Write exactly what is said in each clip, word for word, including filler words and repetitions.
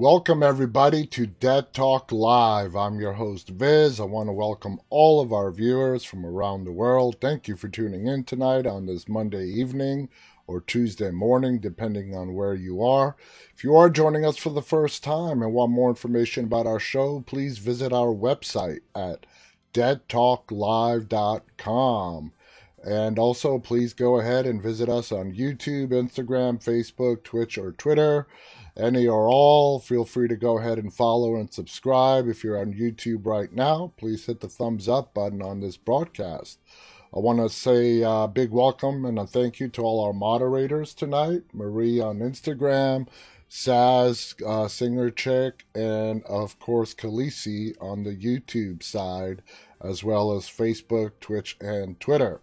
Welcome, everybody, to Dead Talk Live. I'm your host, Viz. I want to welcome all of our viewers from around the world. Thank you for tuning in tonight on this Monday evening or Tuesday morning, depending on where you are. If you are joining us for the first time and want more information about our show, please visit our website at dead talk live dot com. And also, please go ahead and visit us on YouTube, Instagram, Facebook, Twitch, or Twitter. Any or all, feel free to go ahead and follow and subscribe. If you're on YouTube right now, please hit the thumbs up button on this broadcast. I want to say a big welcome and a thank you to all our moderators tonight. Marie on Instagram, Saz, uh, Singer Chick, and of course Khaleesi on the YouTube side, as well as Facebook, Twitch, and Twitter.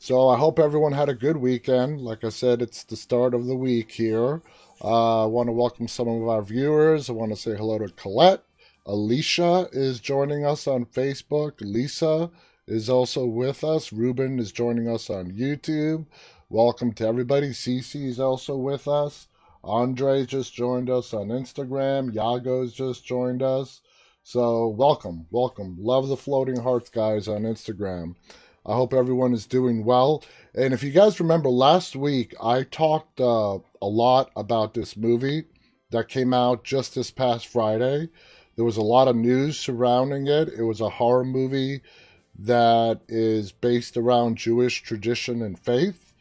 So I hope everyone had a good weekend. Like I said, it's the start of the week here. Uh, I want to welcome some of our viewers. I want to say hello to Colette. Alicia is joining us on Facebook. Lisa is also with us. Ruben is joining us on YouTube. Welcome to everybody. Cece is also with us. Andre just joined us on Instagram. Yago's just joined us. So welcome, welcome. Love the floating hearts, guys, on Instagram. I hope everyone is doing well. And if you guys remember, last week I talked uh, a lot about this movie that came out just this past Friday. There was a lot of news surrounding it. It was a horror movie that is based around Jewish tradition and faith.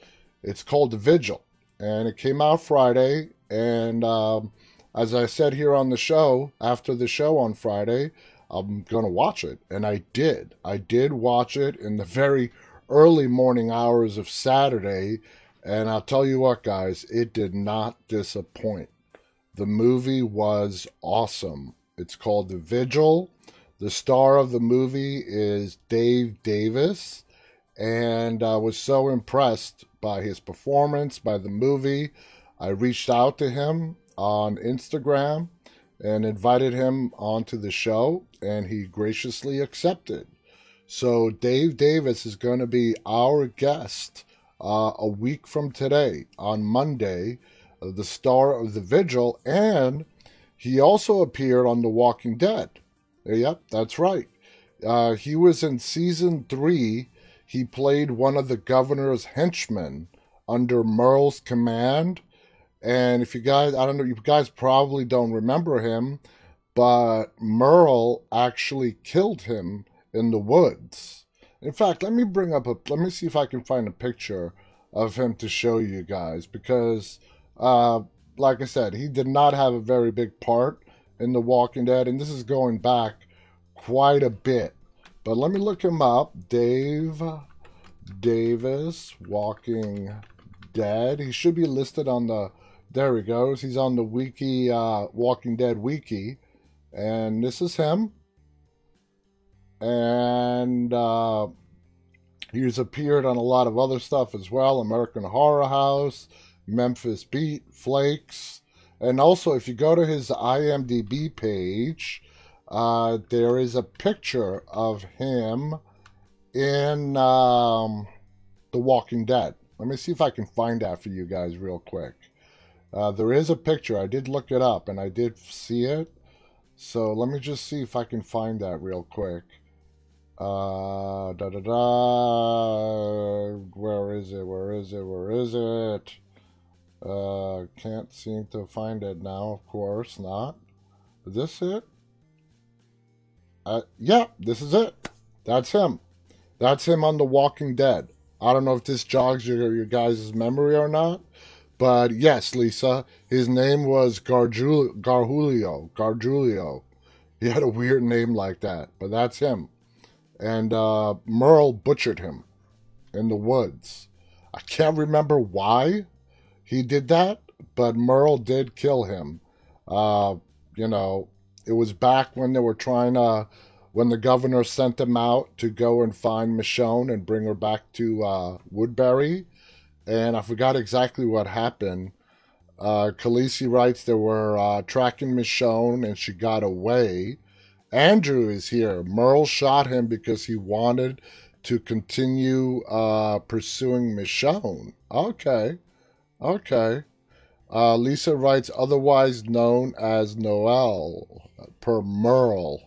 It's called The Vigil. And it came out Friday. And um, as I said here on the show, after the show on Friday, I'm going to watch it. And I did. I did watch it in the very early morning hours of Saturday. And I'll tell you what, guys, it did not disappoint. The movie was awesome. It's called The Vigil. The star of the movie is Dave Davis. And I was so impressed by his performance, by the movie. I reached out to him on Instagram and invited him onto the show, and he graciously accepted. So Dave Davis is going to be our guest uh, a week from today, on Monday, uh, the star of The Vigil, and he also appeared on The Walking Dead. Yep, that's right. Uh, he was in season three. He played one of the governor's henchmen under Merle's command. And if you guys, I don't know, you guys probably don't remember him, but Merle actually killed him in the woods. In fact, let me bring up a, let me see if I can find a picture of him to show you guys, because, uh, like I said, he did not have a very big part in The Walking Dead, and this is going back quite a bit. But let me look him up, Dave Davis, Walking Dead. He should be listed on the... There he goes. He's on the wiki, uh, Walking Dead wiki. And this is him. And uh, he's appeared on a lot of other stuff as well. American Horror House, Memphis Beat, Flakes. And also, if you go to his I M D B page, uh, there is a picture of him in um, The Walking Dead. Let me see if I can find that for you guys real quick. Uh, there is a picture. I did look it up, and I did see it. So let me just see if I can find that real quick. Uh, da da da. Where is it? Where is it? Where is it? Uh, can't seem to find it now. Of course not. Is this it? Uh, yeah, this is it. That's him. That's him on The Walking Dead. I don't know if this jogs your, your guys' memory or not. But yes, Lisa, his name was Garjul- Garjulio. Garjulio. He had a weird name like that, but that's him. And uh, Merle butchered him in the woods. I can't remember why he did that, but Merle did kill him. Uh, you know, it was back when they were trying to, when the governor sent them out to go and find Michonne and bring her back to uh, Woodbury. And I forgot exactly what happened. Uh, Khaleesi writes they were uh, tracking Michonne and she got away. Andrew is here. Merle shot him because he wanted to continue uh, pursuing Michonne. Okay. Okay. Uh, Lisa writes, otherwise known as Noelle, per Merle.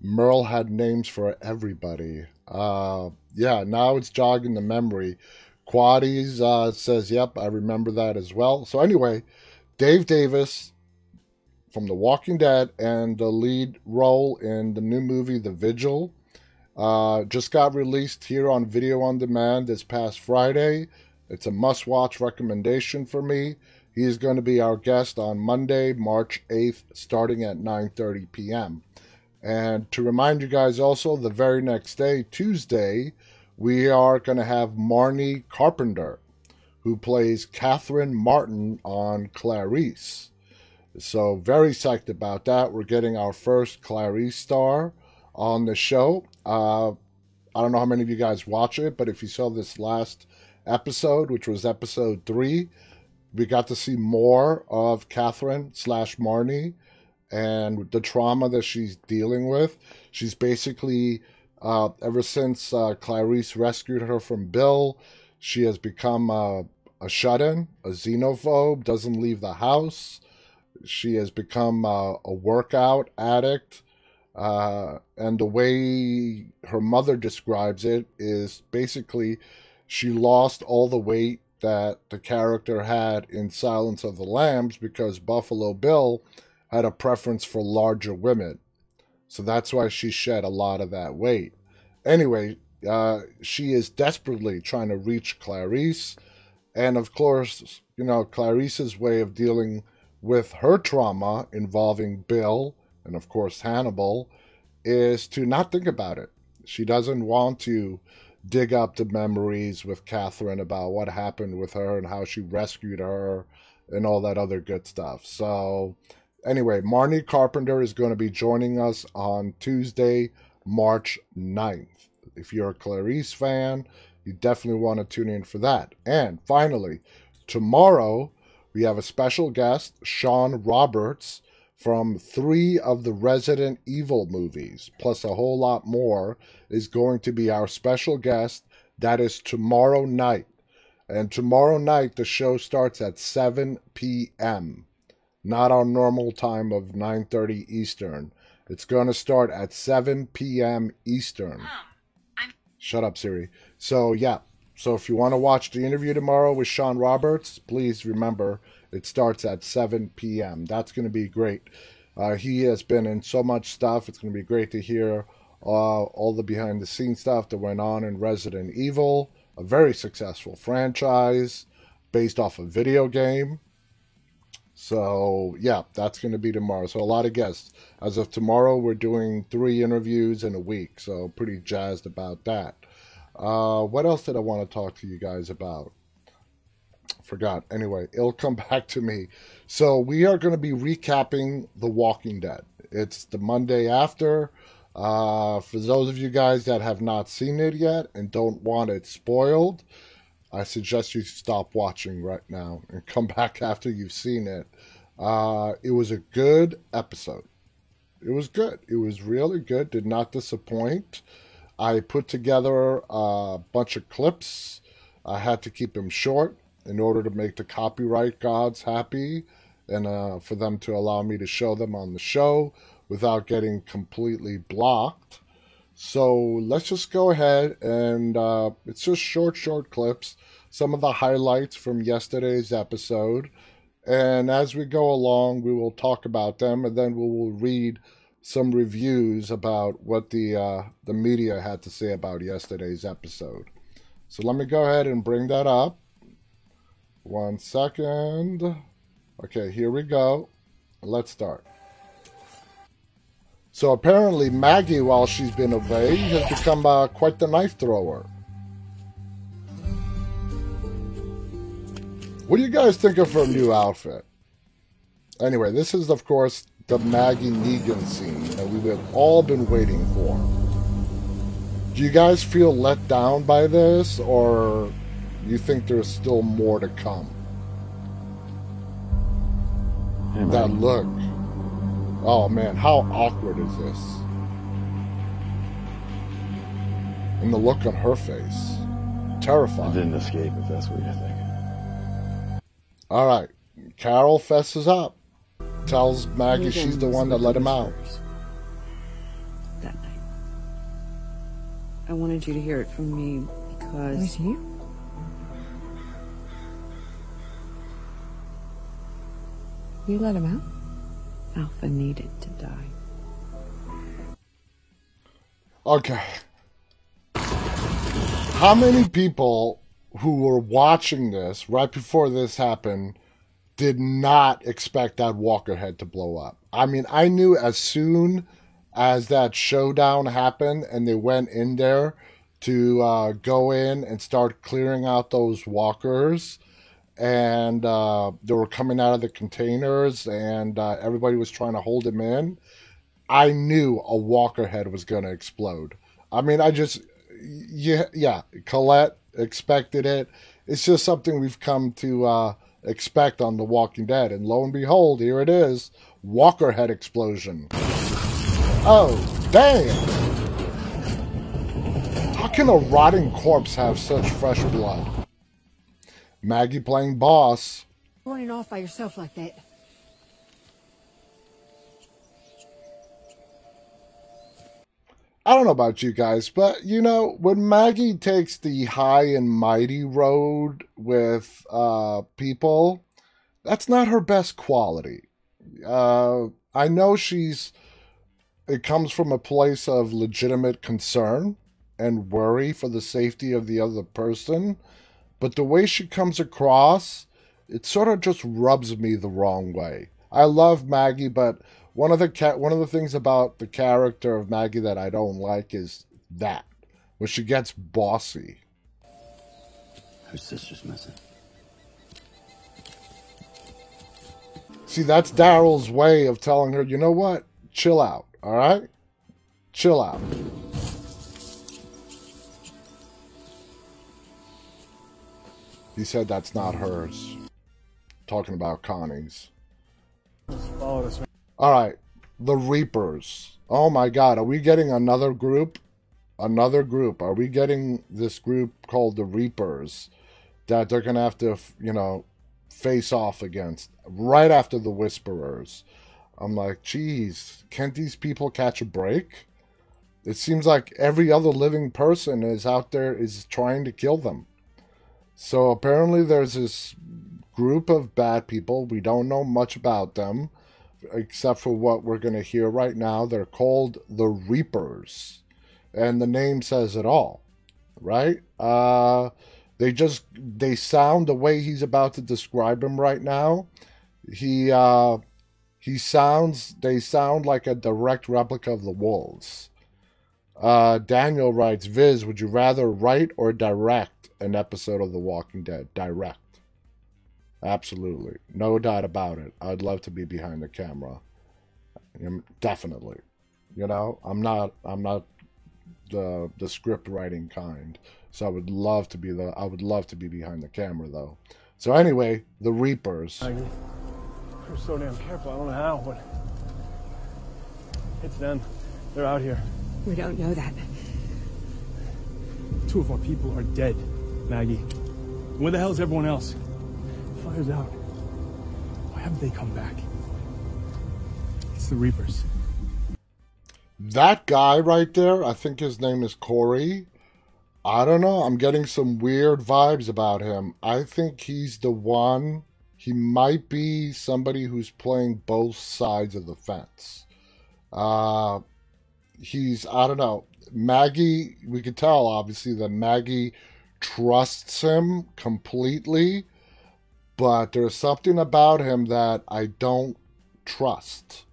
Merle had names for everybody. Uh, yeah, now it's jogging the memory. Quaddies uh, says, yep, I remember that as well. So anyway, Dave Davis from The Walking Dead and the lead role in the new movie The Vigil uh, just got released here on Video On Demand this past Friday. It's a must-watch recommendation for me. He is going to be our guest on Monday, March eighth, starting at nine thirty p.m. And to remind you guys also, the very next day, Tuesday, we are going to have Marnie Carpenter, who plays Catherine Martin on Clarice. So very psyched about that. We're getting our first Clarice star on the show. Uh, I don't know how many of you guys watch it, but if you saw this last episode, which was episode three, we got to see more of Catherine slash Marnie and the trauma that she's dealing with. She's basically... Uh, ever since uh, Clarice rescued her from Bill, she has become uh, a shut-in, a xenophobe, doesn't leave the house. She has become uh, a workout addict. Uh, and the way her mother describes it is basically she lost all the weight that the character had in Silence of the Lambs because Buffalo Bill had a preference for larger women. So that's why she shed a lot of that weight. Anyway, uh, she is desperately trying to reach Clarice. And of course, you know, Clarice's way of dealing with her trauma involving Bill and, of course, Hannibal is to not think about it. She doesn't want to dig up the memories with Catherine about what happened with her and how she rescued her and all that other good stuff. So... Anyway, Marnie Carpenter is going to be joining us on Tuesday, March ninth. If you're a Clarice fan, you definitely want to tune in for that. And finally, tomorrow, we have a special guest, Sean Roberts, from three of the Resident Evil movies, plus a whole lot more, is going to be our special guest. That is tomorrow night. And tomorrow night, the show starts at seven p.m., not our normal time of nine thirty Eastern. It's going to start at seven p.m. Eastern. Oh, shut up, Siri. So, yeah. So, if you want to watch the interview tomorrow with Sean Roberts, please remember it starts at seven p.m. That's going to be great. Uh, he has been in so much stuff. It's going to be great to hear uh, all the behind-the-scenes stuff that went on in Resident Evil, a very successful franchise based off a video game. So, yeah, that's going to be tomorrow. So, a lot of guests. As of tomorrow, we're doing three interviews in a week. So, pretty jazzed about that. Uh, what else did I want to talk to you guys about? Forgot. Anyway, it'll come back to me. So, we are going to be recapping The Walking Dead. It's the Monday after. Uh, for those of you guys that have not seen it yet and don't want it spoiled... I suggest you stop watching right now and come back after you've seen it. Uh, it was a good episode. It was good. It was really good. Did not disappoint. I put together a bunch of clips. I had to keep them short in order to make the copyright gods happy and uh, for them to allow me to show them on the show without getting completely blocked. So let's just go ahead and uh, it's just short, short clips. Some of the highlights from yesterday's episode. And as we go along, we will talk about them and then we will read some reviews about what the, uh, the media had to say about yesterday's episode. So let me go ahead and bring that up. One second. Okay, here we go. Let's start. So apparently Maggie, while she's been away, has become uh, quite the knife thrower. What do you guys think of her new outfit? Anyway, this is, of course, the Maggie Negan scene that we have all been waiting for. Do you guys feel let down by this, or you think there's still more to come? Hey, that look... Oh man, how awkward is this? And the look on her face. Terrifying. I didn't escape, if that's what you think. All right. Carol fesses up. Tells Maggie she's the one that let him out. That night. I wanted you to hear it from me because... With you? You let him out? Alpha needed to die. Okay. How many people who were watching this right before this happened did not expect that walker head to blow up? I mean, I knew as soon as that showdown happened and they went in there to uh, go in and start clearing out those walkers... and uh, they were coming out of the containers, and uh, everybody was trying to hold them in, I knew a walker head was going to explode. I mean, I just, yeah, yeah, Colette expected it. It's just something we've come to uh, expect on The Walking Dead, and lo and behold, here it is, walker head explosion. Oh, damn! How can a rotting corpse have such fresh blood? Maggie playing boss. Running off by yourself like that. I don't know about you guys, but, you know, when Maggie takes the high and mighty road with uh, people, that's not her best quality. Uh, I know she's... It comes from a place of legitimate concern and worry for the safety of the other person. But the way she comes across, it sort of just rubs me the wrong way. I love Maggie, but one of the ca- one of the things about the character of Maggie that I don't like is that, when she gets bossy. Her sister's missing. See, that's Daryl's way of telling her, you know what? Chill out, all right? Chill out. He said that's not hers. Talking about Connie's. Alright. The Reapers. Oh my god. Are we getting another group? Another group. Are we getting this group called the Reapers that they're going to have to, you know, face off against right after the Whisperers? I'm like, geez. Can't these people catch a break? It seems like every other living person is out there is trying to kill them. So apparently there's this group of bad people. We don't know much about them, except for what we're going to hear right now. They're called the Reapers, and the name says it all, right? Uh, they just, they sound the way he's about to describe him right now. He, uh, he sounds, they sound like a direct replica of the wolves. Uh, Daniel writes, Viz, would you rather write or direct an episode of The Walking Dead? Direct. Absolutely. No doubt about it. I'd love to be behind the camera. Definitely. You know, I'm not I'm not the the script writing kind. So I would love to be the I would love to be behind the camera though. So anyway, the Reapers. I'm so damn careful, I don't know how, but it's them. They're out here. We don't know that. Two of our people are dead. Maggie, where the hell is everyone else? Fire's out. Why haven't they come back? It's the Reapers. That guy right there, I think his name is Corey. I don't know. I'm getting some weird vibes about him. I think he's the one. He might be somebody who's playing both sides of the fence. Uh, he's, I don't know. Maggie, we could tell, obviously, that Maggie trusts him completely, but there's something about him that I don't trust.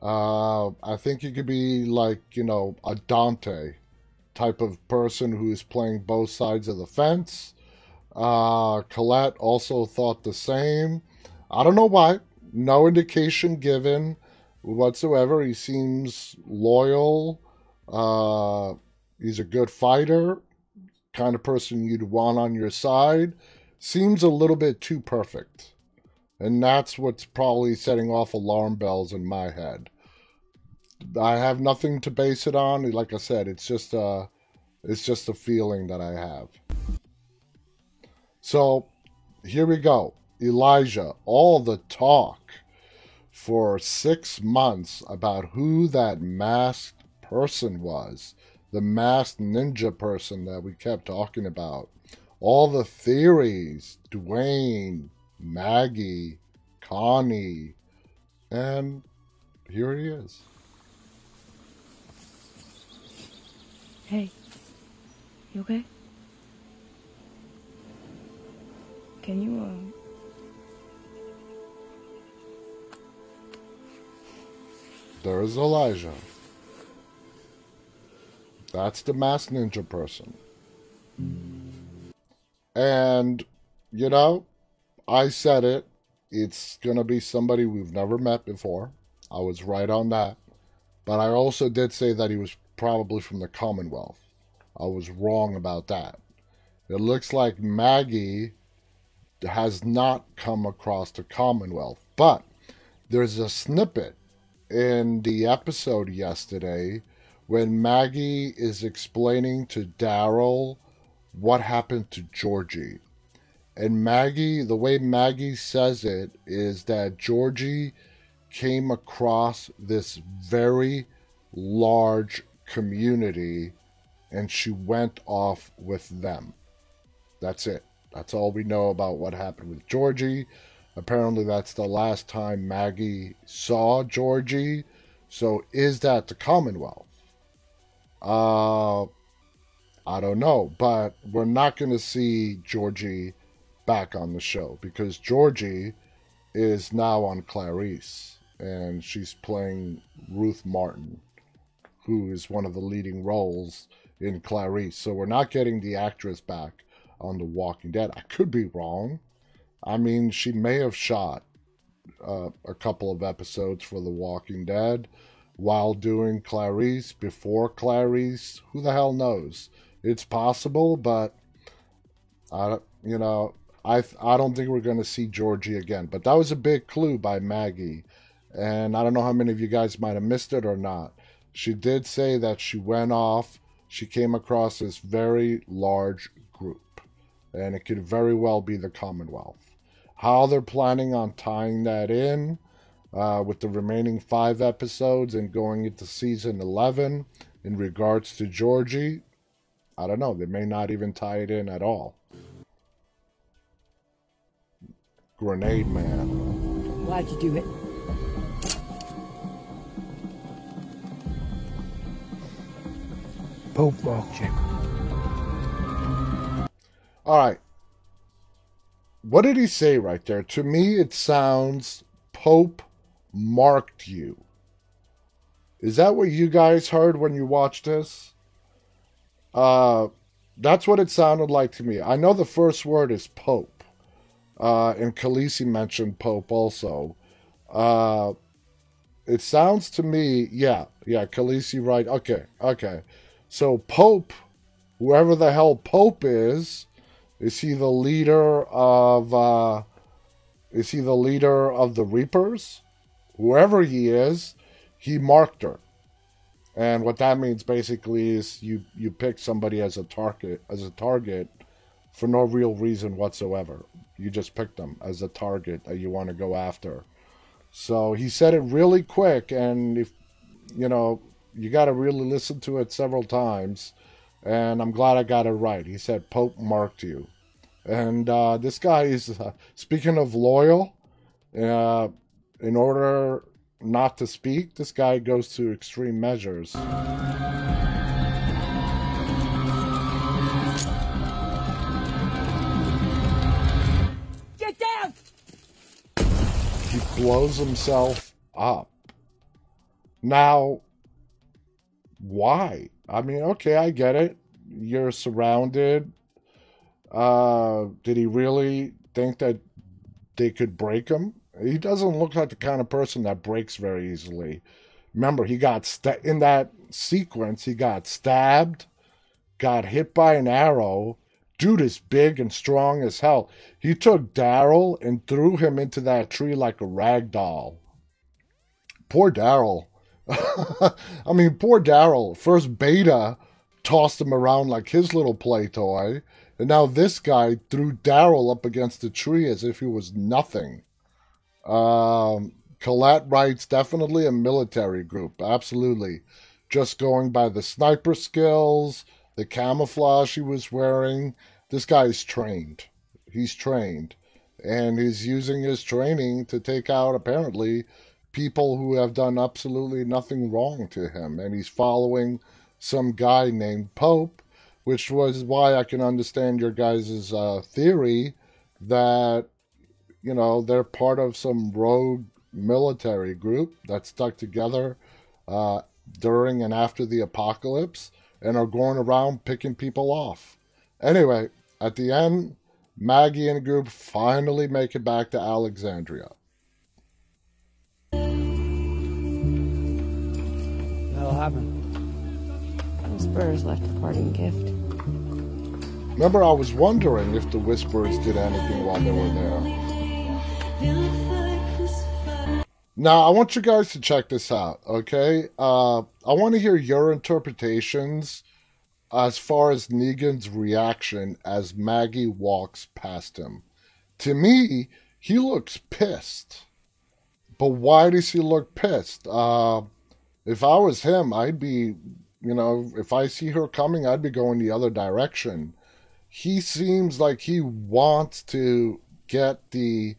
Uh, I think he could be like, you know, a Dante type of person who's playing both sides of the fence. Uh, Colette also thought the same. I don't know why. No indication given whatsoever. He seems loyal. Uh, he's a good fighter. Kind of person you'd want on your side. Seems a little bit too perfect, and that's what's probably setting off alarm bells in my head. I have nothing to base it on. Like I said, it's just a, it's just a feeling that I have. So here we go. Elijah all the talk for six months about who that masked person was, the masked ninja person that we kept talking about. All the theories, Dwayne, Maggie, Connie, and here he is. Hey, you okay? Can you, um... There's Elijah. That's the masked ninja person. And, you know, I said it. It's going to be somebody we've never met before. I was right on that. But I also did say that he was probably from the Commonwealth. I was wrong about that. It looks like Maggie has not come across the Commonwealth. But there's a snippet in the episode yesterday when Maggie is explaining to Daryl what happened to Georgie. And Maggie, the way Maggie says it, is that Georgie came across this very large community and she went off with them. That's it. That's all we know about what happened with Georgie. Apparently that's the last time Maggie saw Georgie. So is that the Commonwealth? Uh, I don't know. But we're not going to see Georgie back on the show, because Georgie is now on Clarice. And she's playing Ruth Martin, who is one of the leading roles in Clarice. So we're not getting the actress back on The Walking Dead. I could be wrong. I mean, she may have shot uh, a couple of episodes for The Walking Dead while doing Clarice, before Clarice. Who the hell knows? It's possible, but I, you know, I I don't think we're going to see Georgie again. But that was a big clue by Maggie, and I don't know how many of you guys might have missed it or not. She did say that she went off. She came across this very large group, and it could very well be the Commonwealth. How they're planning on tying that in uh, with the remaining five episodes and going into season eleven in regards to Georgie, I don't know. They may not even tie it in at all. Grenade Man. Why'd you do it? Pope rock chick. All right. What did he say right there? To me, it sounds Pope marked you. Is that what you guys heard when you watched this? Uh, that's what it sounded like to me. I know the first word is Pope. Uh, and Khaleesi mentioned Pope also. Uh, it sounds to me, yeah, yeah, Khaleesi, right. Okay, okay. So Pope, whoever the hell Pope is, is he the leader of, uh, is he the leader of the Reapers? Whoever he is, he marked her. And what that means basically is you, you pick somebody as a target, as a target for no real reason whatsoever. You just pick them as a target that you want to go after. So he said it really quick, and if, you know, you got to really listen to it several times, and I'm glad I got it right. He said, Pope marked you. And uh, this guy is, uh, speaking of loyal, uh, in order not to speak, this guy goes to extreme measures. Get down! He blows himself up. Now, why? I mean, okay, I get it. You're surrounded. Uh, did he really think that they could break him? He doesn't look like the kind of person that breaks very easily. Remember, he got sta- in that sequence, he got stabbed, got hit by an arrow. Dude is big and strong as hell. He took Daryl and threw him into that tree like a rag doll. Poor Daryl. I mean, poor Daryl. First Beta tossed him around like his little play toy, And now this guy threw Daryl up against a tree as if he was nothing. Um, Colette writes, definitely a military group. Absolutely. Just going by the sniper skills, the camouflage he was wearing. This guy's trained. He's trained. And he's using his training to take out, apparently, people who have done absolutely nothing wrong to him. And he's following some guy named Pope, which was why I can understand your guys' uh, theory that, you know, they're part of some rogue military group that stuck together uh, during and after the apocalypse and are going around picking people off. Anyway, at the end, Maggie and the group finally make it back to Alexandria. That'll happen. The Whisperers left a parting gift. Remember, I was wondering if the Whisperers did anything while they were there. Now, I want you guys to check this out, okay? Uh, I want to hear your interpretations as far as Negan's reaction as Maggie walks past him. To me, he looks pissed. But why does he look pissed? Uh, if I was him, I'd be, you know, if I see her coming, I'd be going the other direction. He seems like he wants to get the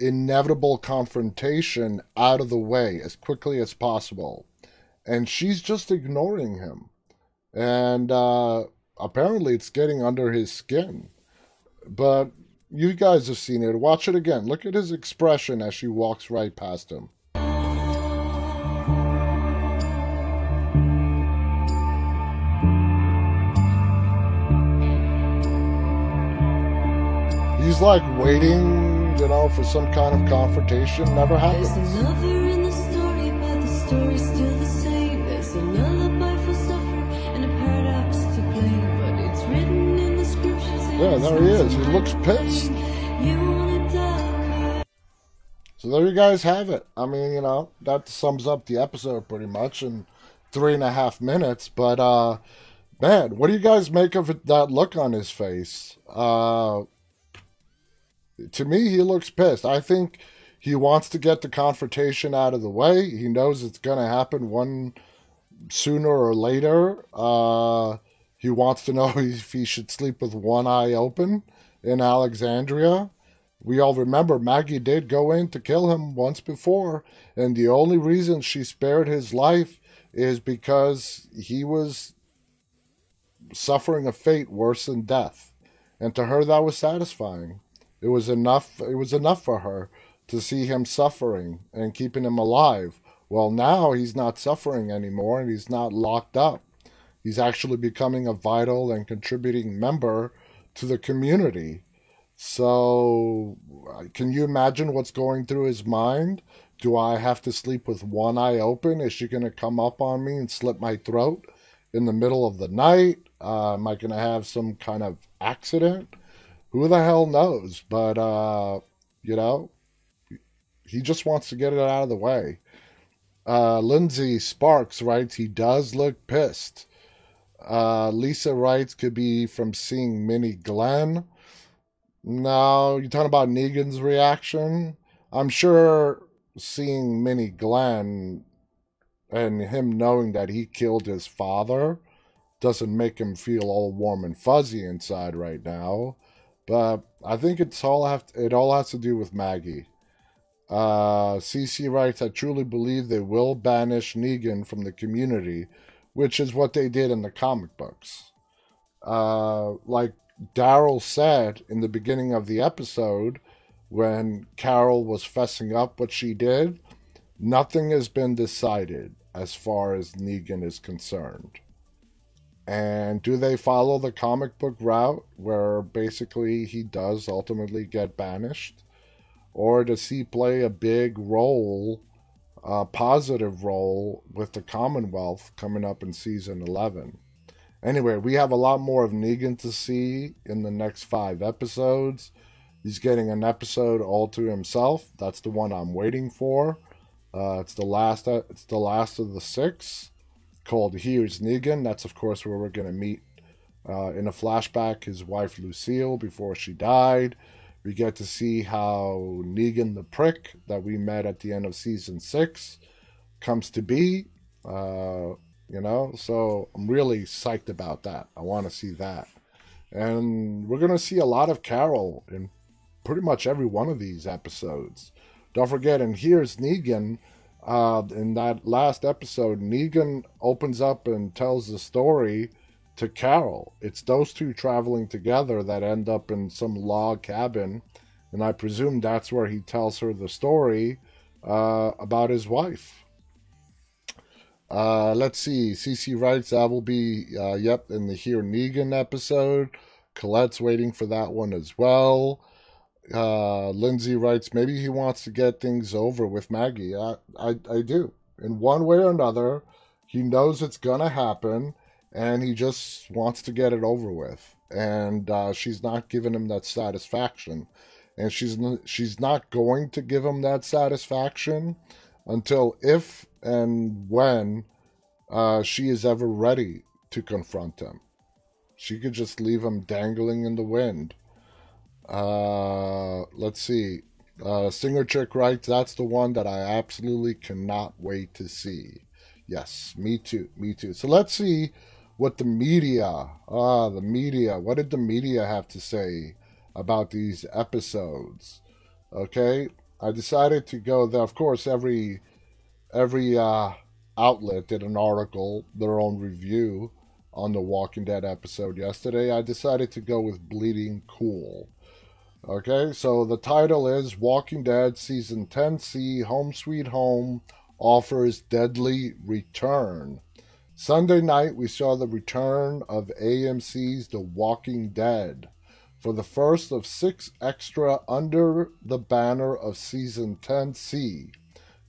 inevitable confrontation out of the way as quickly as possible. And she's just ignoring him. And uh, apparently it's getting under his skin. But you guys have seen it. Watch it again. Look at his expression as she walks right past him. He's like waiting, you know, for some kind of confrontation. Never happens. There's a lover in the story, but the story's still the same. There's a lullaby for suffering. Yeah, there he is. He looks pissed. So there you guys have it. I mean, you know, that sums up the episode pretty much in three and a half minutes. But, uh, man, what do you guys make of that look on his face? Uh, to me, he looks pissed. I think he wants to get the confrontation out of the way. He knows it's going to happen one sooner or later. Uh... He wants to know if he should sleep with one eye open in Alexandria. We all remember Maggie did go in to kill him once before, and the only reason she spared his life is because he was suffering a fate worse than death. And to her, that was satisfying. It was enough, it was enough for her to see him suffering and keeping him alive. Well, now he's not suffering anymore, and he's not locked up. He's actually becoming a vital and contributing member to the community. So, can you imagine what's going through his mind? Do I have to sleep with one eye open? Is she going to come up on me and slit my throat in the middle of the night? Uh, am I going to have some kind of accident? Who the hell knows? But, uh, you know, he just wants to get it out of the way. Uh, Lindsay Sparks writes, he does look pissed. Uh, Lisa writes, could be from seeing Minnie Glenn. No, you're talking about Negan's reaction? I'm sure seeing Minnie Glenn and him knowing that he killed his father doesn't make him feel all warm and fuzzy inside right now. But I think it's all have to, it all has to do with Maggie. Uh, C C writes, I truly believe they will banish Negan from the community, which is what they did in the comic books. Uh, like Daryl said in the beginning of the episode, when Carol was fessing up what she did, nothing has been decided as far as Negan is concerned. And do they follow the comic book route, where basically he does ultimately get banished? Or does he play a big role, a positive role with the Commonwealth coming up in season eleven. Anyway, we have a lot more of Negan to see in the next five episodes. He's getting an episode all to himself. That's the one I'm waiting for. Uh, it's the last. It's the last of the six, called "Here's Negan." That's of course where we're going to meet Uh, in a flashback, his wife Lucille, before she died. We get to see how Negan the prick that we met at the end of season six comes to be. Uh, you know, so I'm really psyched about that. I want to see that. And we're going to see a lot of Carol in pretty much every one of these episodes. Don't forget, and here's Negan. Uh, in that last episode, Negan opens up and tells the story to Carol. It's those two traveling together that end up in some log cabin, and I presume that's where he tells her the story uh, about his wife. Uh, let's see. C C writes, that will be, uh, yep, in the Here Negan episode. Colette's waiting for that one as well. Uh, Lindsay writes, maybe he wants to get things over with Maggie. I, I, I do. In one way or another, he knows it's going to happen. And he just wants to get it over with. And uh, she's not giving him that satisfaction. And she's n- she's not going to give him that satisfaction until if and when uh, she is ever ready to confront him. She could just leave him dangling in the wind. Uh, let's see. Uh, Singer Chick writes, that's the one that I absolutely cannot wait to see. Yes, me too, me too. So let's see what the media, ah, the media, what did the media have to say about these episodes? Okay, I decided to go there. Of course, every every uh, outlet did an article, their own review on the Walking Dead episode yesterday. I decided to go with Bleeding Cool. Okay, so the title is Walking Dead Season ten C, Home Sweet Home, offers deadly return. Sunday night, we saw the return of A M C's The Walking Dead for the first of six extra under the banner of Season ten C.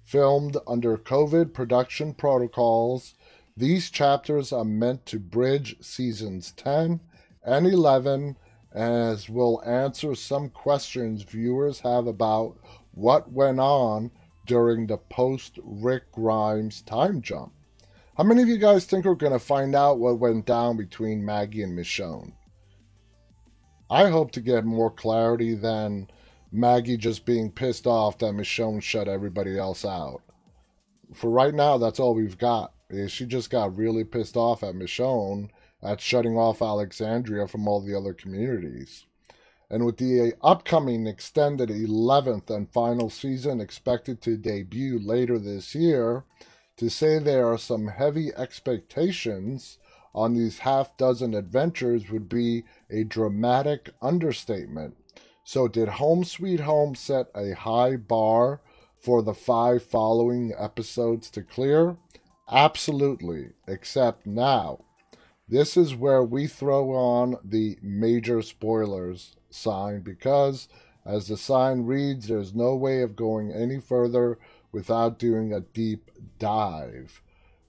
Filmed under COVID production protocols, these chapters are meant to bridge Seasons ten and eleven, as will answer some questions viewers have about what went on during the post-Rick Grimes time jump. How many of you guys think we're going to find out what went down between Maggie and Michonne? I hope to get more clarity than Maggie just being pissed off that Michonne shut everybody else out. For right now, that's all we've got. She just got really pissed off at Michonne at shutting off Alexandria from all the other communities. And with the upcoming extended eleventh and final season expected to debut later this year, to say there are some heavy expectations on these half-dozen adventures would be a dramatic understatement. So did Home Sweet Home set a high bar for the five following episodes to clear? Absolutely, except now. This is where we throw on the major spoilers sign, because as the sign reads, there's no way of going any further without doing a deep dive.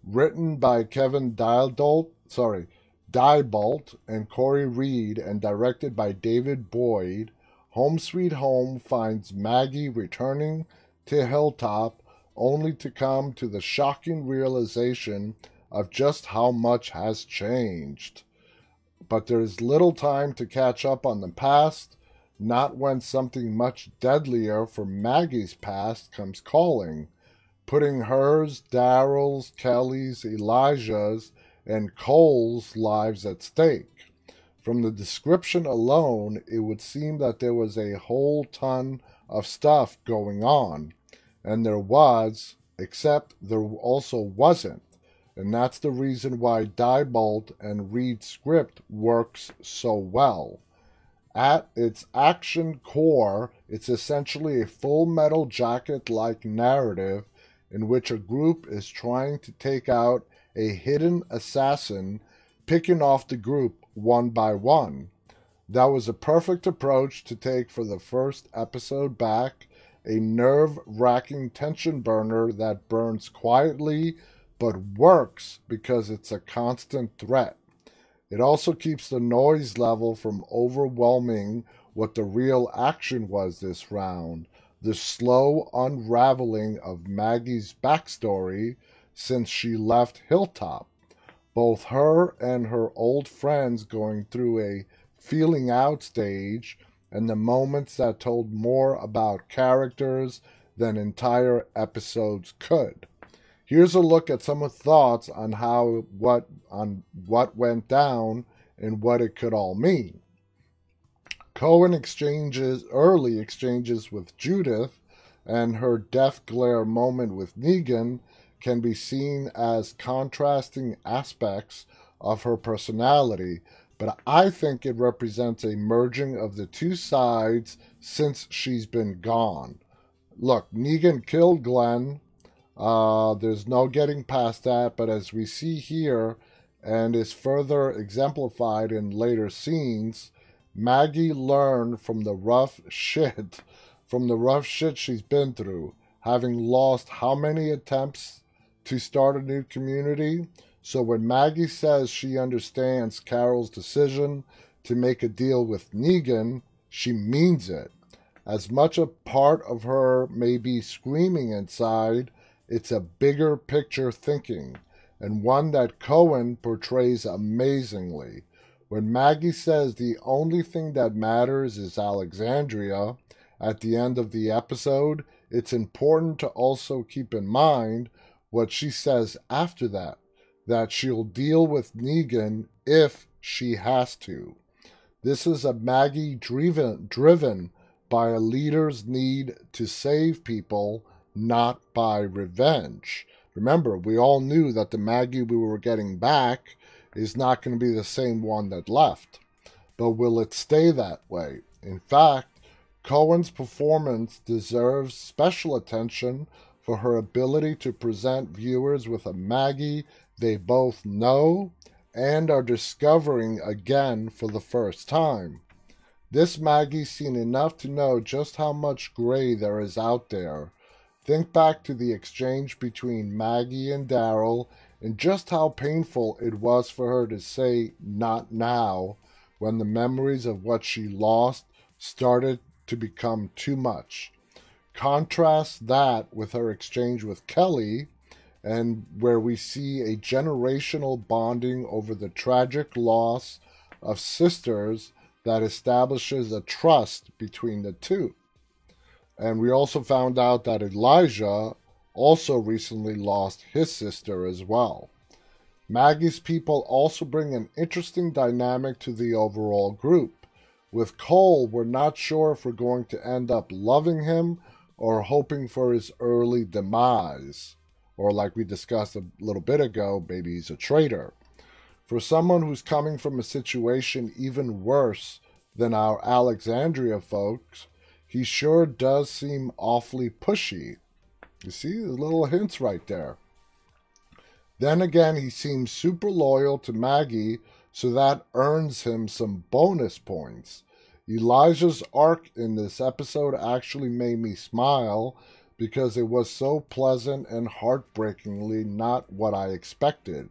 Written by Kevin Diebolt, sorry, Diebolt and Corey Reed, and directed by David Boyd, Home Sweet Home finds Maggie returning to Hilltop, only to come to the shocking realization of just how much has changed. But there is little time to catch up on the past, not when something much deadlier for Maggie's past comes calling, putting hers, Daryl's, Kelly's, Elijah's, and Cole's lives at stake. From the description alone, it would seem that there was a whole ton of stuff going on, and there was, except there also wasn't. And that's the reason why Diebolt and Reed's script works so well. At its action core, it's essentially a Full Metal Jacket-like narrative in which a group is trying to take out a hidden assassin, picking off the group one by one. That was a perfect approach to take for the first episode back, a nerve-wracking tension burner that burns quietly but works because it's a constant threat. It also keeps the noise level from overwhelming what the real action was this round, the slow unraveling of Maggie's backstory since she left Hilltop. both her and her old friends going through a feeling out stage, and the moments that told more about characters than entire episodes could. Here's a look at some of thoughts on how what on what went down and what it could all mean. Cohen exchanges early exchanges with Judith and her death glare moment with Negan can be seen as contrasting aspects of her personality, but I think it represents a merging of the two sides since she's been gone. Look, Negan killed Glenn. Uh, there's no getting past that, but as we see here and is further exemplified in later scenes, Maggie learned from the rough shit, from the rough shit she's been through, having lost how many attempts to start a new community. So when Maggie says she understands Carol's decision to make a deal with Negan, she means it. As much a part of her may be screaming inside, it's a bigger picture thinking, and one that Cohen portrays amazingly. When Maggie says the only thing that matters is Alexandria at the end of the episode, it's important to also keep in mind what she says after that, that she'll deal with Negan if she has to. This is a Maggie driven, driven by a leader's need to save people, not by revenge. Remember, we all knew that the Maggie we were getting back is not going to be the same one that left. But will it stay that way? In fact, Cohen's performance deserves special attention for her ability to present viewers with a Maggie they both know and are discovering again for the first time. This Maggie's seen enough to know just how much gray there is out there. Think back to the exchange between Maggie and Daryl and just how painful it was for her to say "not now" when the memories of what she lost started to become too much. Contrast that with her exchange with Kelly, and where we see a generational bonding over the tragic loss of sisters that establishes a trust between the two. And we also found out that Elijah also recently lost his sister as well. Maggie's people also bring an interesting dynamic to the overall group. With Cole, we're not sure if we're going to end up loving him or hoping for his early demise. Or like we discussed a little bit ago, maybe he's a traitor. For someone who's coming from a situation even worse than our Alexandria folks, he sure does seem awfully pushy. You see, the little hints right there. Then again, he seems super loyal to Maggie, so that earns him some bonus points. Elijah's arc in this episode actually made me smile because it was so pleasant and heartbreakingly not what I expected.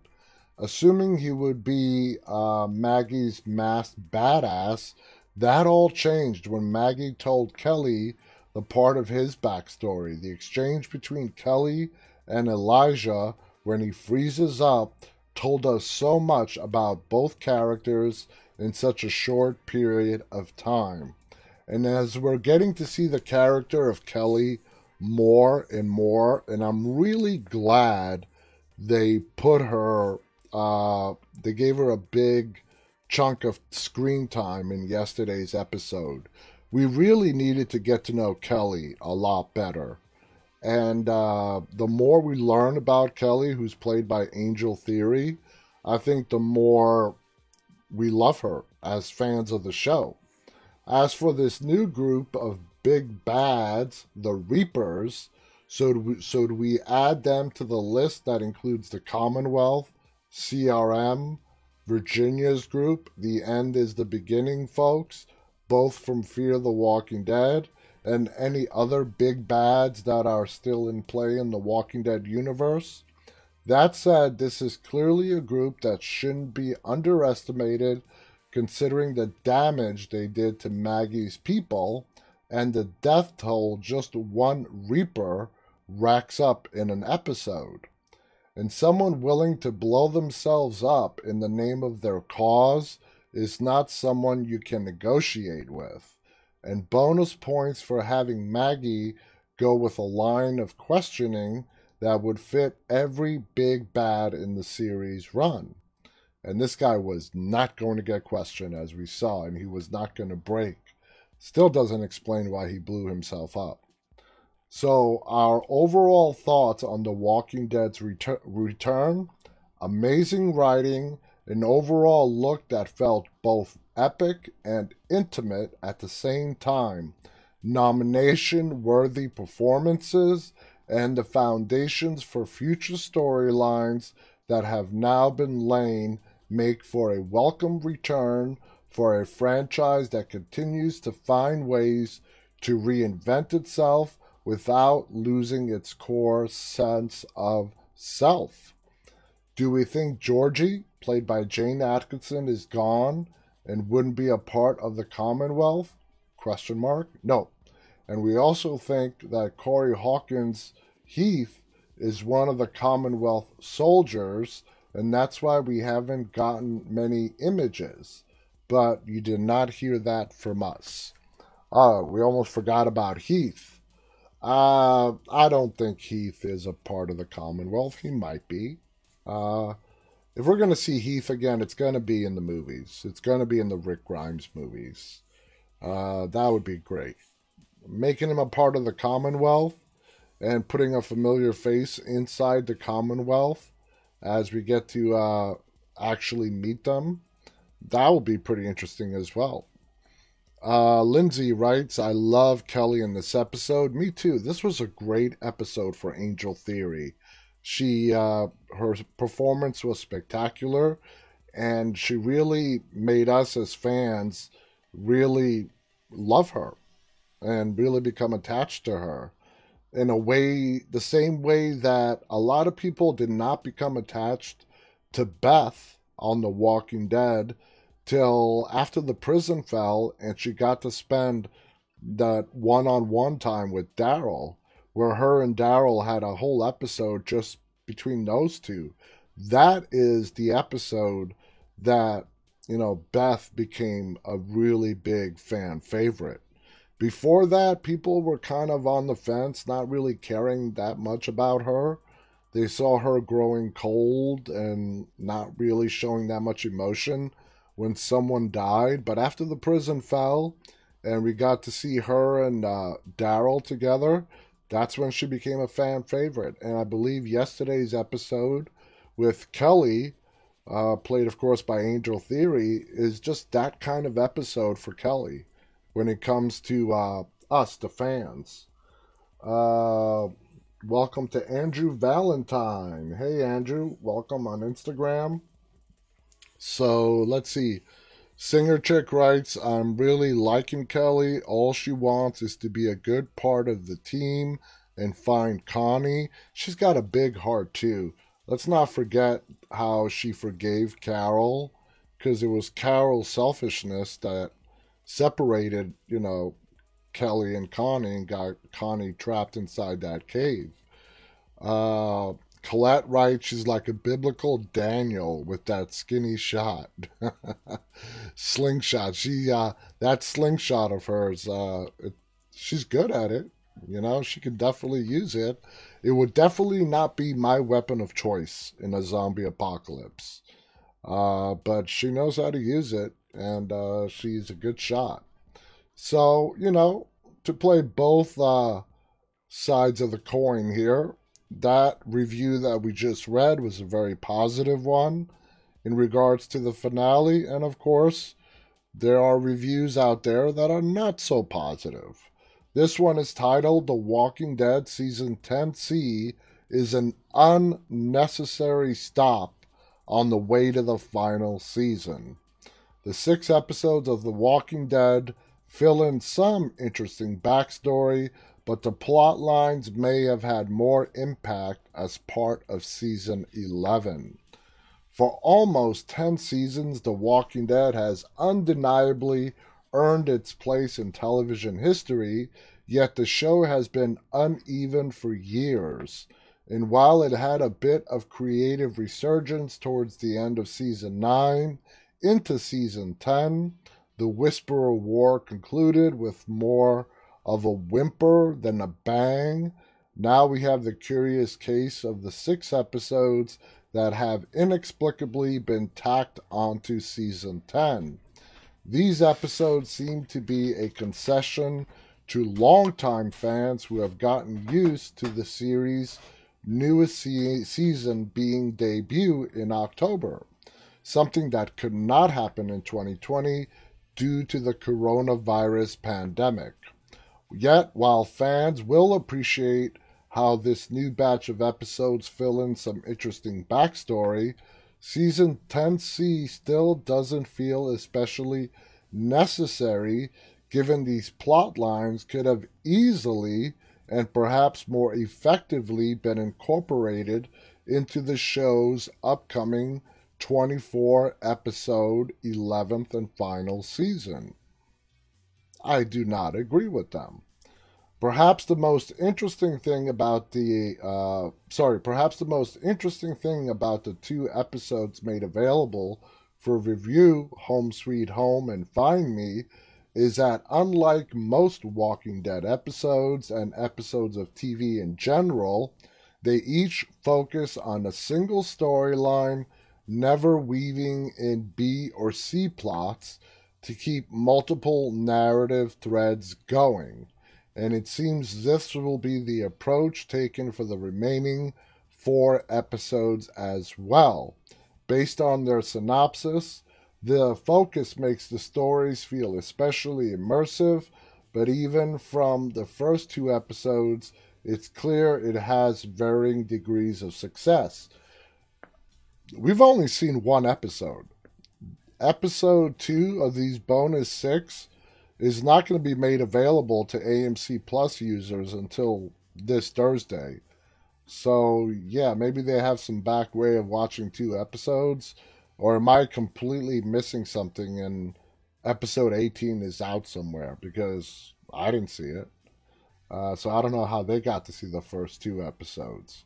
Assuming he would be uh, Maggie's masked badass, that all changed when Maggie told Kelly the part of his backstory. The exchange between Kelly and Elijah when he freezes up told us so much about both characters in such a short period of time. And as we're getting to see the character of Kelly more and more, and I'm really glad they put her... Uh, they gave her a big chunk of screen time in yesterday's episode. We really needed to get to know Kelly a lot better. And uh, the more we learn about Kelly, who's played by Angel Theory, I think the more we love her as fans of the show. As for this new group of big bads, the Reapers, so do we, so do we add them to the list that includes the Commonwealth, C R M, Virginia's group, The End is the Beginning folks, both from Fear the Walking Dead, and any other big bads that are still in play in the Walking Dead universe. That said, this is clearly a group that shouldn't be underestimated considering the damage they did to Maggie's people, and the death toll just one Reaper racks up in an episode. And someone willing to blow themselves up in the name of their cause is not someone you can negotiate with. And bonus points for having Maggie go with a line of questioning that would fit every big bad in the series run. And this guy was not going to get questioned, as we saw, and he was not going to break. Still doesn't explain why he blew himself up. So our overall thoughts on The Walking Dead's retur- return, amazing writing, an overall look that felt both epic and intimate at the same time, nomination-worthy performances, and the foundations for future storylines that have now been laid make for a welcome return for a franchise that continues to find ways to reinvent itself without losing its core sense of self. Do we think Georgie, played by Jane Atkinson, is gone and wouldn't be a part of the Commonwealth? Question mark. No. And we also think that Corey Hawkins Heath is one of the Commonwealth soldiers, and that's why we haven't gotten many images. But you did not hear that from us. Oh, we almost forgot about Heath. Uh, I don't think Heath is a part of the Commonwealth. He might be. Uh, if we're going to see Heath again, it's going to be in the movies. It's going to be in the Rick Grimes movies. Uh, that would be great. Making him a part of the Commonwealth and putting a familiar face inside the Commonwealth as we get to uh, actually meet them, that would be pretty interesting as well. Uh, Lindsay writes, I love Kelly in this episode. Me too. This was a great episode for Angel Theory. She, uh, her performance was spectacular, and she really made us as fans really love her and really become attached to her in a way, the same way that a lot of people did not become attached to Beth on The Walking Dead till after the prison fell and she got to spend that one-on-one time with Daryl, where her and Daryl had a whole episode just between those two. That is the episode that, you know, Beth became a really big fan favorite. Before that, people were kind of on the fence, not really caring that much about her. They saw her growing cold and not really showing that much emotion when someone died. But after the prison fell and we got to see her and uh, Daryl together, that's when she became a fan favorite. And I believe yesterday's episode with Kelly, uh, played of course by Angel Theory, is just that kind of episode for Kelly when it comes to uh, us, the fans. Uh, welcome to Andrew Valentine. Hey Andrew, welcome on Instagram. So let's see. Singer Chick writes, I'm really liking Kelly. All she wants is to be a good part of the team and find Connie. She's got a big heart too. Let's not forget how she forgave Carol, because it was Carol's selfishness that separated, you know, Kelly and Connie and got Connie trapped inside that cave. Uh... Colette writes, she's like a biblical Daniel with that skinny shot. Slingshot. She, uh, that slingshot of hers, uh, it, she's good at it. You know, she could definitely use it. It would definitely not be my weapon of choice in a zombie apocalypse. Uh, but she knows how to use it, and uh, she's a good shot. So, you know, to play both uh, sides of the coin here, that review that we just read was a very positive one in regards to the finale. And of course, there are reviews out there that are not so positive. This one is titled, The Walking Dead Season ten C is an unnecessary stop on the way to the final season. The six episodes of The Walking Dead fill in some interesting backstory, but the plot lines may have had more impact as part of Season eleven. For almost ten seasons, The Walking Dead has undeniably earned its place in television history, yet the show has been uneven for years. and while it had a bit of creative resurgence towards the end of Season nine into Season ten, the Whisperer War concluded with more of a whimper than a bang. Now we have the curious case of the six episodes that have inexplicably been tacked onto Season ten. These episodes seem to be a concession to longtime fans who have gotten used to the series' newest se- season being debuted in October, something that could not happen in twenty twenty due to the coronavirus pandemic. Yet, while fans will appreciate how this new batch of episodes fill in some interesting backstory, Season ten C still doesn't feel especially necessary, given these plot lines could have easily and perhaps more effectively been incorporated into the show's upcoming twenty-four episode eleventh and final season. I do not agree with them. Perhaps the most interesting thing about the uh, sorry, perhaps the most interesting thing about the two episodes made available for review, Home Sweet Home and Find Me, is that unlike most Walking Dead episodes and episodes of T V in general, they each focus on a single storyline, never weaving in B or C plots to keep multiple narrative threads going, and it seems this will be the approach taken for the remaining four episodes as well. Based on their synopsis, the focus makes the stories feel especially immersive, but even from the first two episodes, it's clear it has varying degrees of success. We've only seen one episode. Episode two of these bonus six is not going to be made available to A M C Plus users until this Thursday. So, yeah, maybe they have some back way of watching two episodes. Or am I completely missing something and episode eighteen is out somewhere? Because I didn't see it. Uh, so I don't know how they got to see the first two episodes.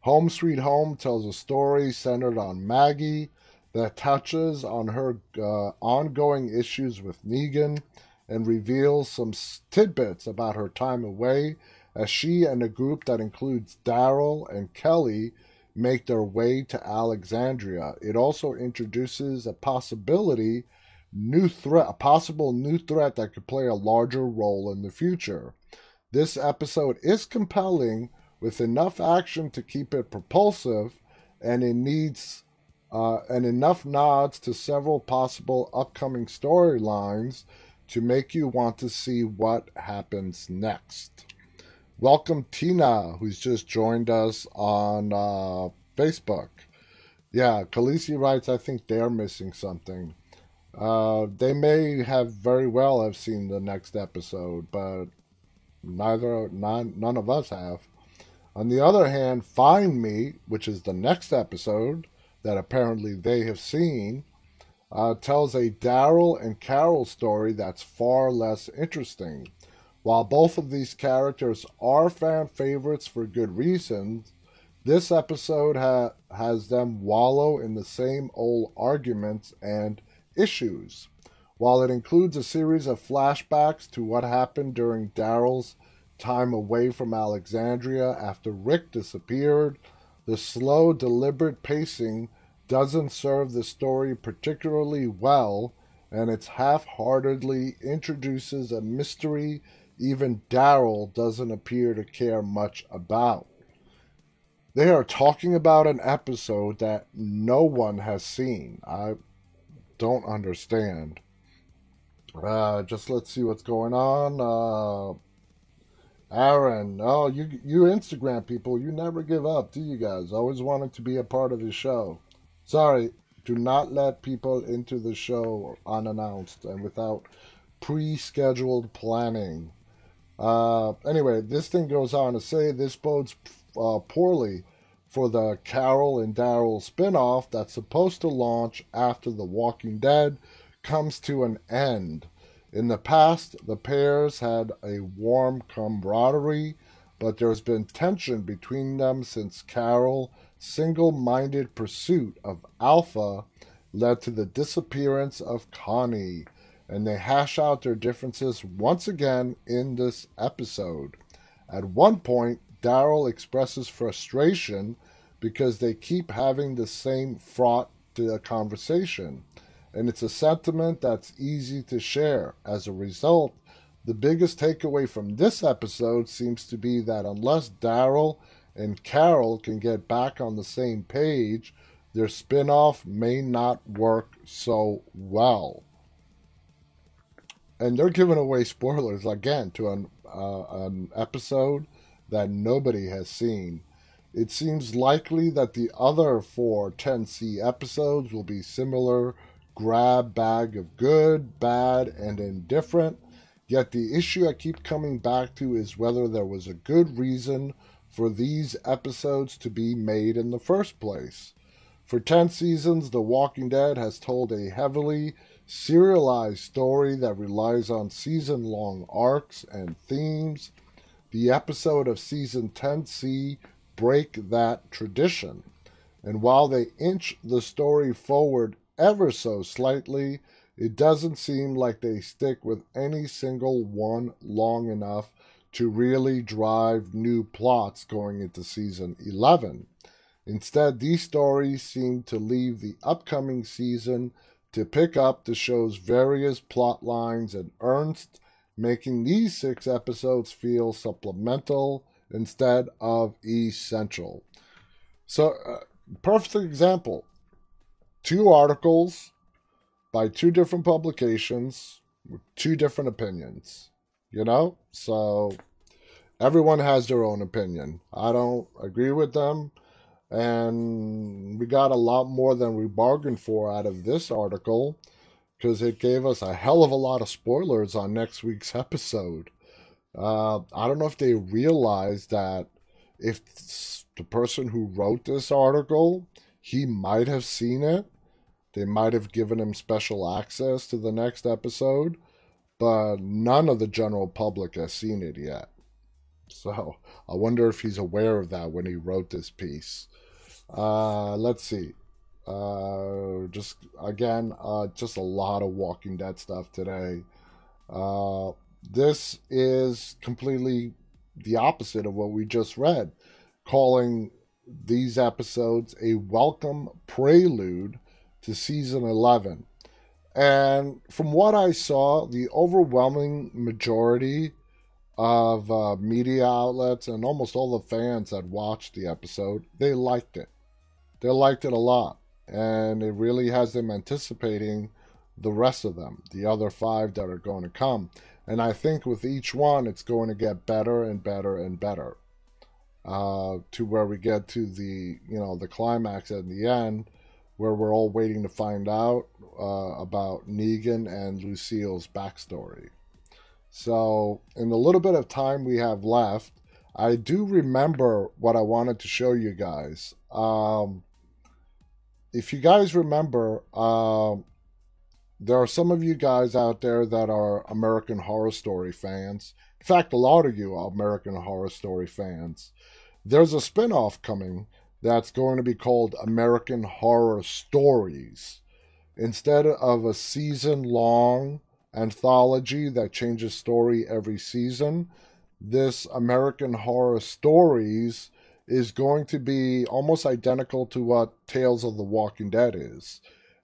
Home Sweet Home tells a story centered on Maggie that touches on her uh, ongoing issues with Negan and reveals some tidbits about her time away as she and a group that includes Daryl and Kelly make their way to Alexandria. It also introduces a possibility, new threat, a possible new threat that could play a larger role in the future. This episode is compelling with enough action to keep it propulsive, and it needs Uh, and enough nods to several possible upcoming storylines to make you want to see what happens next. Welcome Tina, who's just joined us on uh, Facebook. Yeah, Khaleesi writes, I think they're missing something. Uh, they may have very well have seen the next episode, but neither none, none of us have. On the other hand, Find Me, which is the next episode that apparently they have seen, uh, tells a Daryl and Carol story that's far less interesting. While both of these characters are fan favorites for good reasons, this episode ha- has them wallow in the same old arguments and issues. While it includes a series of flashbacks to what happened during Daryl's time away from Alexandria after Rick disappeared, the slow, deliberate pacing doesn't serve the story particularly well, and it half-heartedly introduces a mystery even Daryl doesn't appear to care much about. They are talking about an episode that no one has seen. I don't understand. Uh, just let's see what's going on. Uh... Aaron, oh, you you Instagram people, you never give up, do you guys? Always wanted to be a part of the show. Sorry, do not let people into the show unannounced and without pre-scheduled planning. Uh, anyway, this thing goes on to say this bodes uh, poorly for the Carol and Daryl spinoff that's supposed to launch after The Walking Dead comes to an end. In the past, the pairs had a warm camaraderie, but there's been tension between them since Carol's single-minded pursuit of Alpha led to the disappearance of Connie, and they hash out their differences once again in this episode. At one point, Daryl expresses frustration because they keep having the same fraught conversation, and it's a sentiment that's easy to share. As a result, the biggest takeaway from this episode seems to be that unless Daryl and Carol can get back on the same page, their spinoff may not work so well. And they're giving away spoilers again to an, uh, an episode that nobody has seen. It seems likely that the other four ten C episodes will be similar grab bag of good, bad, and indifferent, yet the issue I keep coming back to is whether there was a good reason for these episodes to be made in the first place. For ten seasons, The Walking Dead has told a heavily serialized story that relies on season-long arcs and themes. The episode of Season ten C break that tradition, and while they inch the story forward ever so slightly, it doesn't seem like they stick with any single one long enough to really drive new plots going into Season eleven. Instead, these stories seem to leave the upcoming season to pick up the show's various plot lines in earnest, making these six episodes feel supplemental instead of essential. So, uh, perfect example. Two articles by two different publications with two different opinions. You know? So, everyone has their own opinion. I don't agree with them. And we got a lot more than we bargained for out of this article, because it gave us a hell of a lot of spoilers on next week's episode. Uh, I don't know if they realize that if the person who wrote this article, he might have seen it. They might have given him special access to the next episode, but none of the general public has seen it yet. So I wonder if he's aware of that when he wrote this piece. Uh, let's see. Uh, just, again, uh, just a lot of Walking Dead stuff today. Uh... This is completely the opposite of what we just read, calling these episodes a welcome prelude to Season eleven. And from what I saw, the overwhelming majority of uh, media outlets and almost all the fans that watched the episode, they liked it. They liked it a lot. And it really has them anticipating the rest of them, the other five that are going to come. And I think with each one, it's going to get better and better and better, uh, to where we get to the, you know, the climax at the end, where we're all waiting to find out uh, about Negan and Lucille's backstory. So in the little bit of time we have left, I do remember what I wanted to show you guys. Um, if you guys remember... Uh, There are some of you guys out there that are American Horror Story fans. In fact, a lot of you are American Horror Story fans. There's a spinoff coming that's going to be called American Horror Stories. Instead of a season-long anthology that changes story every season, this American Horror Stories is going to be almost identical to what Tales of the Walking Dead is.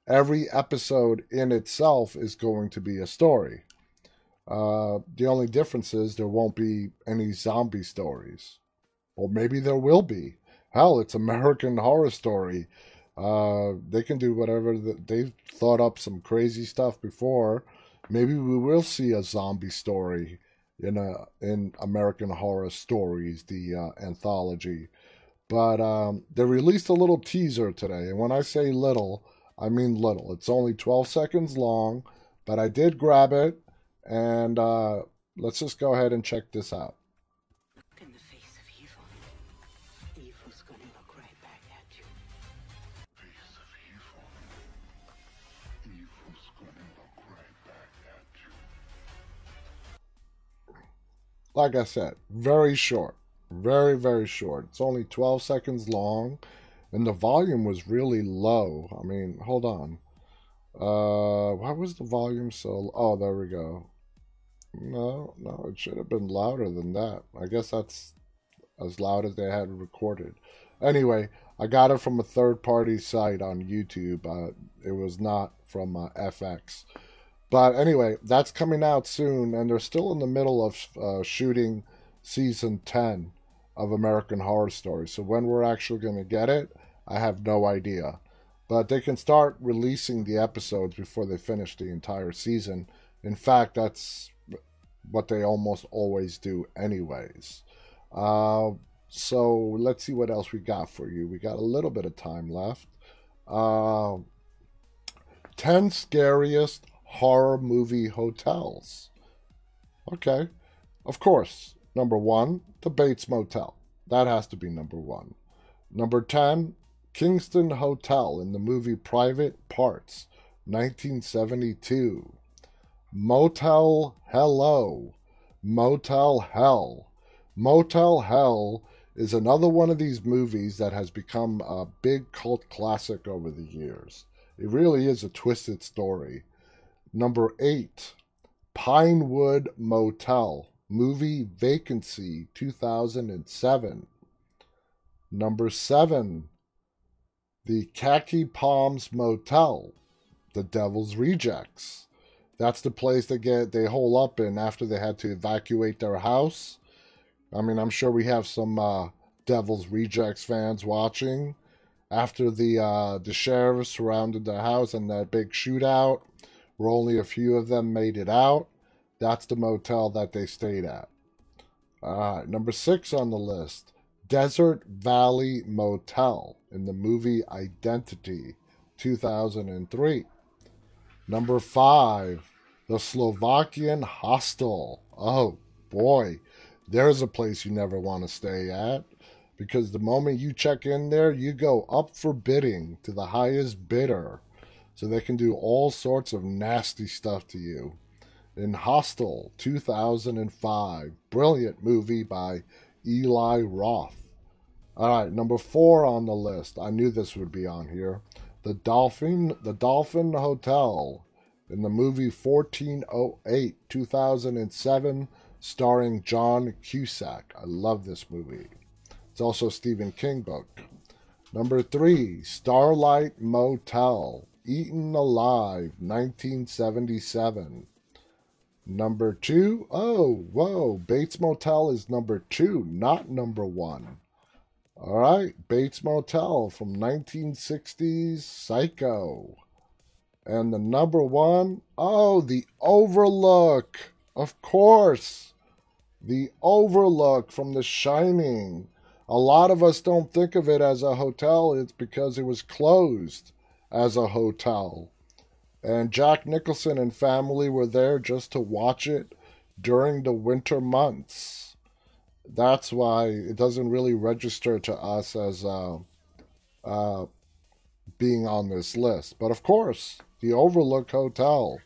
Every episode in itself is going to be a story. Uh, the only difference is there won't be any zombie stories. Or maybe there will be. Hell, it's American Horror Story. Uh, they can do whatever. The, they've thought up some crazy stuff before. Maybe we will see a zombie story in a, in American Horror Stories, the uh, anthology. But um, they released a little teaser today. And when I say little... I mean little. It's only twelve seconds long, but I did grab it, and uh, let's just go ahead and check this out. Look in the face of evil. Evil's gonna look right back at you. Face of evil. Evil's gonna look right back at you. Like I said, very short. Very, very short. It's only twelve seconds long, and the volume was really low. I mean, hold on. Uh, why was the volume so low? Oh, there we go. No, no, it should have been louder than that. I guess that's as loud as they had recorded. Anyway, I got it from a third-party site on YouTube. Uh, it was not from uh, F X. But anyway, that's coming out soon, and they're still in the middle of uh, shooting Season ten of American Horror Stories. So when we're actually going to get it, I have no idea. But they can start releasing the episodes before they finish the entire season. In fact, that's what they almost always do anyways. Uh, so let's see what else we got for you. We got a little bit of time left. Uh, ten Scariest Horror Movie Hotels. Okay. Of course, number one, the Bates Motel. That has to be number one. Number ten, Kingston Hotel in the movie Private Parts, nineteen seventy-two. Motel Hello. Motel Hell. Motel Hell is another one of these movies that has become a big cult classic over the years. It really is a twisted story. Number eight, Pinewood Motel, movie Vacancy, two thousand seven. Number seven, The Khaki Palms Motel, The Devil's Rejects. That's the place they get they hole up in after they had to evacuate their house. I mean, I'm sure we have some uh, Devil's Rejects fans watching. After the uh, the sheriff surrounded the house and that big shootout, where only a few of them made it out, that's the motel that they stayed at. All right, number six on the list, Desert Valley Motel in the movie Identity, two thousand three. Number five, the Slovakian Hostel. Oh, boy. There's a place you never want to stay at, because the moment you check in there, you go up for bidding to the highest bidder. So they can do all sorts of nasty stuff to you. In Hostel, two thousand five. Brilliant movie by Eli Roth. All right, number four on the list. I knew this would be on here. The Dolphin, the Dolphin Hotel in the movie fourteen oh eight, two thousand seven, starring John Cusack. I love this movie. It's also a Stephen King book. Number three, Starlight Motel, Eaten Alive, nineteen seventy-seven. Number two, oh, whoa, Bates Motel is number two, not number one. All right, Bates Motel from nineteen sixties, Psycho. And the number one, oh, The Overlook. Of course, The Overlook from The Shining. A lot of us don't think of it as a hotel. It's because it was closed as a hotel. And Jack Nicholson and family were there just to watch it during the winter months. That's why it doesn't really register to us as uh, uh, being on this list. But of course, the Overlook Hotel.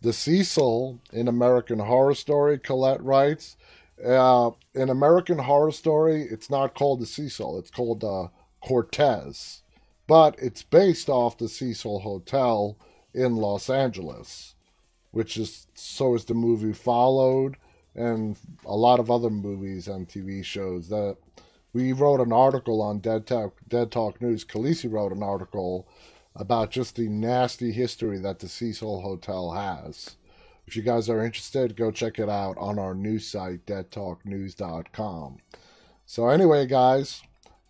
The Cecil in American Horror Story, Colette writes. Uh, in American Horror Story, it's not called the Cecil. It's called uh, Cortez. But it's based off the Cecil Hotel in Los Angeles, which is, so is the movie Followed, and a lot of other movies and T V shows. That we wrote an article on Dead Talk, Dead Talk News. Khaleesi wrote an article about just the nasty history that the Cecil Hotel has. If you guys are interested, go check it out on our news site, dead talk news dot com. So anyway, guys,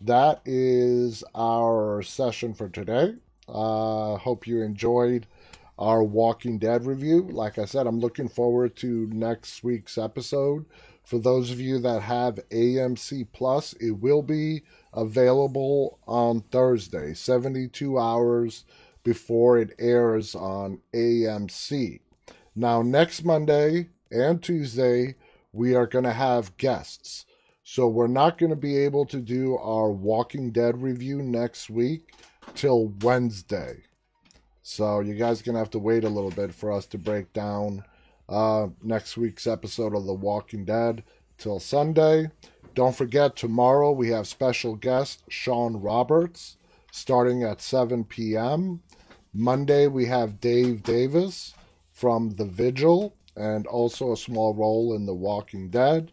that is our session for today. I uh, hope you enjoyed our Walking Dead review. Like I said, I'm looking forward to next week's episode. For those of you that have A M C Plus, it will be available on Thursday, seventy-two hours before it airs on A M C. Now, next Monday and Tuesday, we are going to have guests. So we're not going to be able to do our Walking Dead review next week till Wednesday. So you guys are going to have to wait a little bit for us to break down uh, next week's episode of The Walking Dead till Sunday. Don't forget, tomorrow we have special guest Sean Roberts starting at seven p.m. Monday we have Dave Davis from The Vigil and also a small role in The Walking Dead.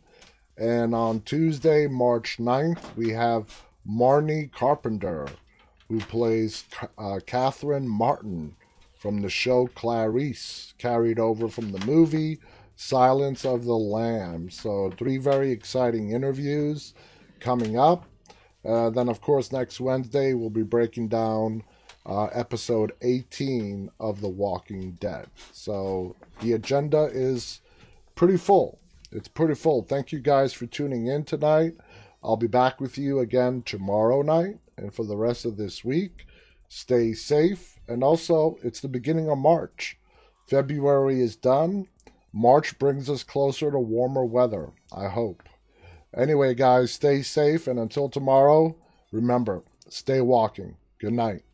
And on Tuesday, March ninth, we have Marnie Carpenter, who plays uh, Catherine Martin from the show Clarice, carried over from the movie Silence of the Lambs. So three very exciting interviews coming up. Uh, then, of course, next Wednesday, we'll be breaking down uh, episode eighteen of The Walking Dead. So the agenda is pretty full. It's pretty full. Thank you guys for tuning in tonight. I'll be back with you again tomorrow night and for the rest of this week. Stay safe. And also, it's the beginning of March. February is done. March brings us closer to warmer weather, I hope. Anyway, guys, stay safe. And until tomorrow, remember, stay walking. Good night.